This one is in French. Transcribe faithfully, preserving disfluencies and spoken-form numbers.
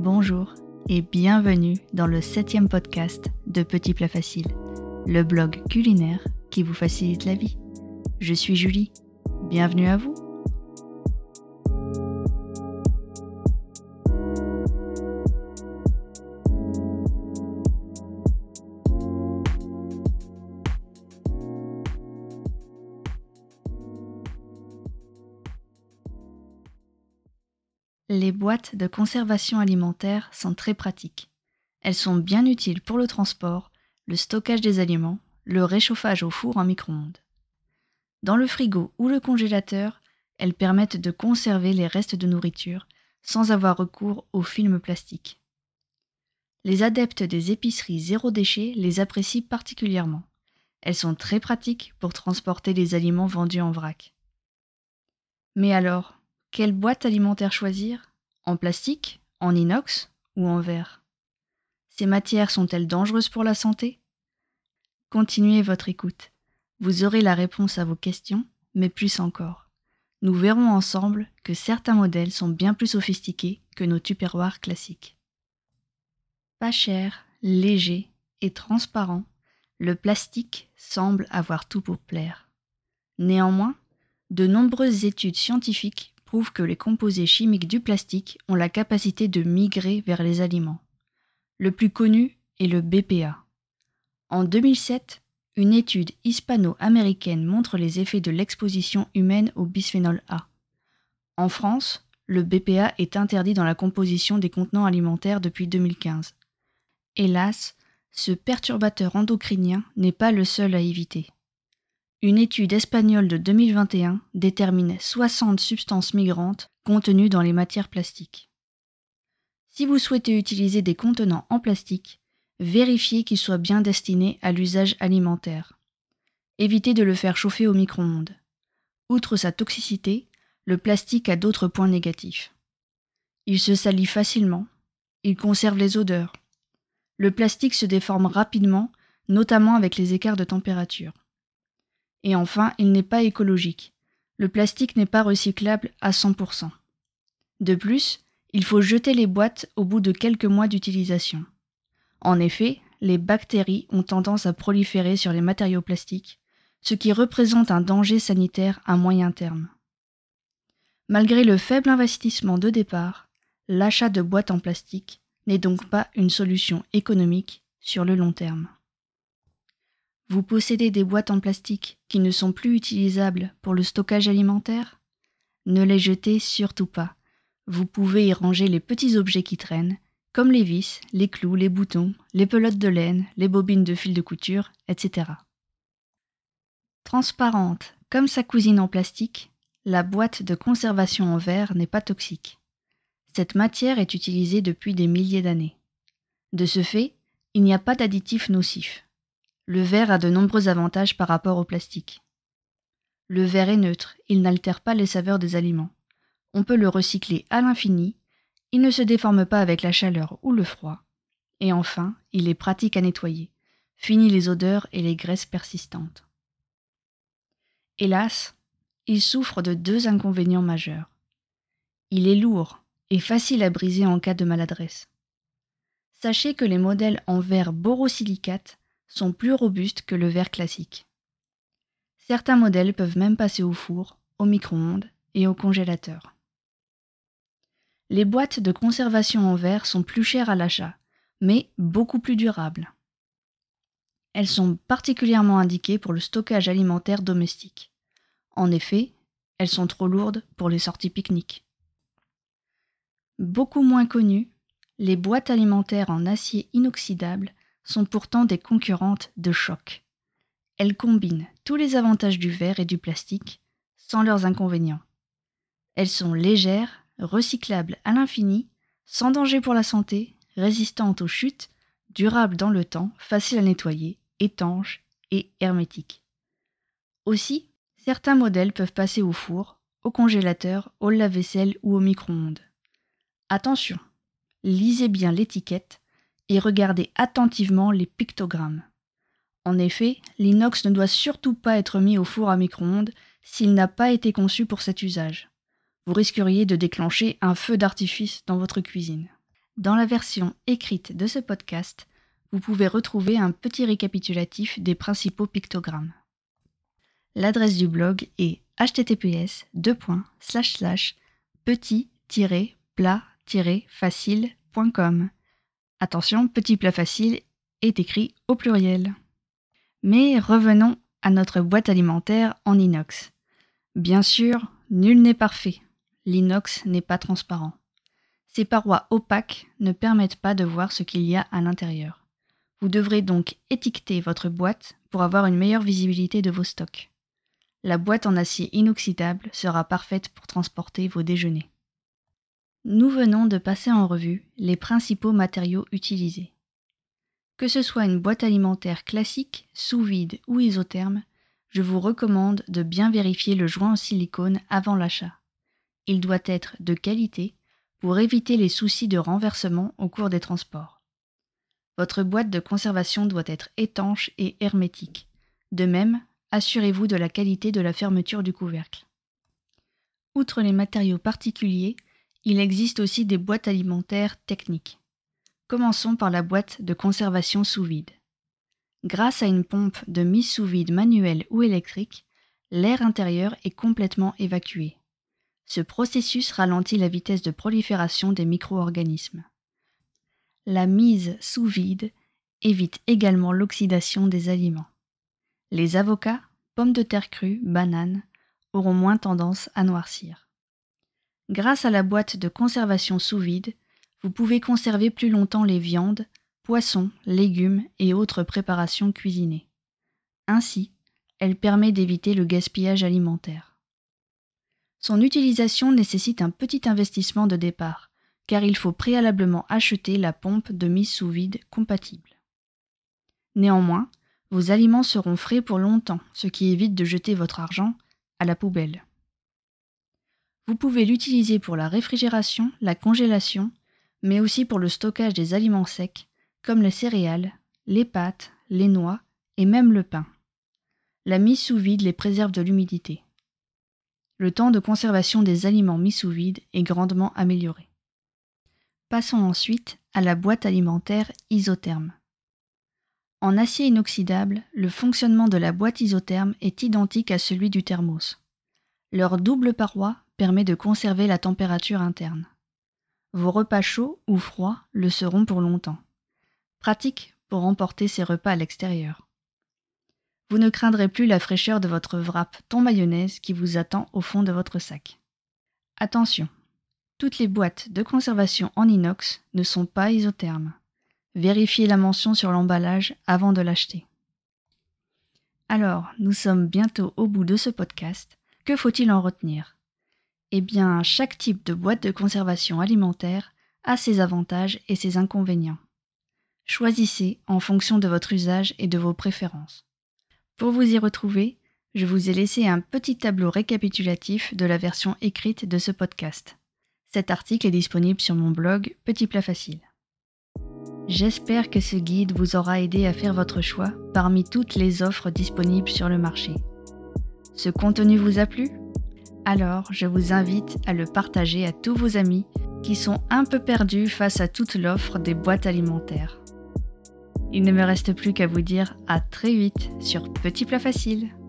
Bonjour et bienvenue dans le septième podcast de Petits Plats Faciles, le blog culinaire qui vous facilite la vie. Je suis Julie, bienvenue à vous. Les boîtes de conservation alimentaire sont très pratiques. Elles sont bien utiles pour le transport, le stockage des aliments, le réchauffage au four en micro-ondes. Dans le frigo ou le congélateur, elles permettent de conserver les restes de nourriture sans avoir recours aux films plastiques. Les adeptes des épiceries zéro déchet les apprécient particulièrement. Elles sont très pratiques pour transporter les aliments vendus en vrac. Mais alors, quelle boîte alimentaire choisir? En plastique, en inox ou en verre? Ces matières sont-elles dangereuses pour la santé? Continuez votre écoute. Vous aurez la réponse à vos questions, mais plus encore. Nous verrons ensemble que certains modèles sont bien plus sophistiqués que nos tupperwares classiques. Pas cher, léger et transparent, le plastique semble avoir tout pour plaire. Néanmoins, de nombreuses études scientifiques prouve que les composés chimiques du plastique ont la capacité de migrer vers les aliments. Le plus connu est le B P A. En deux mille sept, une étude hispano-américaine montre les effets de l'exposition humaine au bisphénol A. En France, le B P A est interdit dans la composition des contenants alimentaires depuis deux mille quinze. Hélas, ce perturbateur endocrinien n'est pas le seul à éviter. Une étude espagnole de deux mille vingt et un détermine soixante substances migrantes contenues dans les matières plastiques. Si vous souhaitez utiliser des contenants en plastique, vérifiez qu'ils soient bien destinés à l'usage alimentaire. Évitez de le faire chauffer au micro-ondes. Outre sa toxicité, le plastique a d'autres points négatifs. Il se salit facilement, il conserve les odeurs. Le plastique se déforme rapidement, notamment avec les écarts de température. Et enfin, il n'est pas écologique. Le plastique n'est pas recyclable à cent pour cent. De plus, il faut jeter les boîtes au bout de quelques mois d'utilisation. En effet, les bactéries ont tendance à proliférer sur les matériaux plastiques, ce qui représente un danger sanitaire à moyen terme. Malgré le faible investissement de départ, l'achat de boîtes en plastique n'est donc pas une solution économique sur le long terme. Vous possédez des boîtes en plastique qui ne sont plus utilisables pour le stockage alimentaire? Ne les jetez surtout pas. Vous pouvez y ranger les petits objets qui traînent, comme les vis, les clous, les boutons, les pelotes de laine, les bobines de fil de couture, et cetera. Transparente comme sa cousine en plastique, la boîte de conservation en verre n'est pas toxique. Cette matière est utilisée depuis des milliers d'années. De ce fait, il n'y a pas d'additifs nocifs. Le verre a de nombreux avantages par rapport au plastique. Le verre est neutre, il n'altère pas les saveurs des aliments. On peut le recycler à l'infini, il ne se déforme pas avec la chaleur ou le froid. Et enfin, il est pratique à nettoyer. Fini les odeurs et les graisses persistantes. Hélas, il souffre de deux inconvénients majeurs. Il est lourd et facile à briser en cas de maladresse. Sachez que les modèles en verre borosilicate sont plus robustes que le verre classique. Certains modèles peuvent même passer au four, au micro-ondes et au congélateur. Les boîtes de conservation en verre sont plus chères à l'achat, mais beaucoup plus durables. Elles sont particulièrement indiquées pour le stockage alimentaire domestique. En effet, elles sont trop lourdes pour les sorties pique-nique. Beaucoup moins connues, les boîtes alimentaires en acier inoxydable sont pourtant des concurrentes de choc. Elles combinent tous les avantages du verre et du plastique, sans leurs inconvénients. Elles sont légères, recyclables à l'infini, sans danger pour la santé, résistantes aux chutes, durables dans le temps, faciles à nettoyer, étanches et hermétiques. Aussi, certains modèles peuvent passer au four, au congélateur, au lave-vaisselle ou au micro-ondes. Attention, lisez bien l'étiquette et regardez attentivement les pictogrammes. En effet, l'inox ne doit surtout pas être mis au four à micro-ondes s'il n'a pas été conçu pour cet usage. Vous risqueriez de déclencher un feu d'artifice dans votre cuisine. Dans la version écrite de ce podcast, vous pouvez retrouver un petit récapitulatif des principaux pictogrammes. L'adresse du blog est h t t p s deux points slash slash petit tiret plat tiret facile point com. Attention, petit plat facile est écrit au pluriel. Mais revenons à notre boîte alimentaire en inox. Bien sûr, nul n'est parfait. L'inox n'est pas transparent. Ses parois opaques ne permettent pas de voir ce qu'il y a à l'intérieur. Vous devrez donc étiqueter votre boîte pour avoir une meilleure visibilité de vos stocks. La boîte en acier inoxydable sera parfaite pour transporter vos déjeuners. Nous venons de passer en revue les principaux matériaux utilisés. Que ce soit une boîte alimentaire classique, sous vide ou isotherme, je vous recommande de bien vérifier le joint en silicone avant l'achat. Il doit être de qualité pour éviter les soucis de renversement au cours des transports. Votre boîte de conservation doit être étanche et hermétique. De même, assurez-vous de la qualité de la fermeture du couvercle. Outre les matériaux particuliers, il existe aussi des boîtes alimentaires techniques. Commençons par la boîte de conservation sous vide. Grâce à une pompe de mise sous vide manuelle ou électrique, l'air intérieur est complètement évacué. Ce processus ralentit la vitesse de prolifération des micro-organismes. La mise sous vide évite également l'oxydation des aliments. Les avocats, pommes de terre crues, bananes auront moins tendance à noircir. Grâce à la boîte de conservation sous vide, vous pouvez conserver plus longtemps les viandes, poissons, légumes et autres préparations cuisinées. Ainsi, elle permet d'éviter le gaspillage alimentaire. Son utilisation nécessite un petit investissement de départ, car il faut préalablement acheter la pompe de mise sous vide compatible. Néanmoins, vos aliments seront frais pour longtemps, ce qui évite de jeter votre argent à la poubelle. Vous pouvez l'utiliser pour la réfrigération, la congélation, mais aussi pour le stockage des aliments secs, comme les céréales, les pâtes, les noix et même le pain. La mise sous vide les préserve de l'humidité. Le temps de conservation des aliments mis sous vide est grandement amélioré. Passons ensuite à la boîte alimentaire isotherme. En acier inoxydable, le fonctionnement de la boîte isotherme est identique à celui du thermos. Leur double paroi permet de conserver la température interne. Vos repas chauds ou froids le seront pour longtemps. Pratique pour emporter ces repas à l'extérieur. Vous ne craindrez plus la fraîcheur de votre wrap thon mayonnaise qui vous attend au fond de votre sac. Attention, toutes les boîtes de conservation en inox ne sont pas isothermes. Vérifiez la mention sur l'emballage avant de l'acheter. Alors, nous sommes bientôt au bout de ce podcast. Que faut-il en retenir ? Eh bien, chaque type de boîte de conservation alimentaire a ses avantages et ses inconvénients. Choisissez en fonction de votre usage et de vos préférences. Pour vous y retrouver, je vous ai laissé un petit tableau récapitulatif de la version écrite de ce podcast. Cet article est disponible sur mon blog Petits Plats Faciles. J'espère que ce guide vous aura aidé à faire votre choix parmi toutes les offres disponibles sur le marché. Ce contenu vous a plu ? Alors, je vous invite à le partager à tous vos amis qui sont un peu perdus face à toute l'offre des boîtes alimentaires. Il ne me reste plus qu'à vous dire à très vite sur Petits Plats Faciles.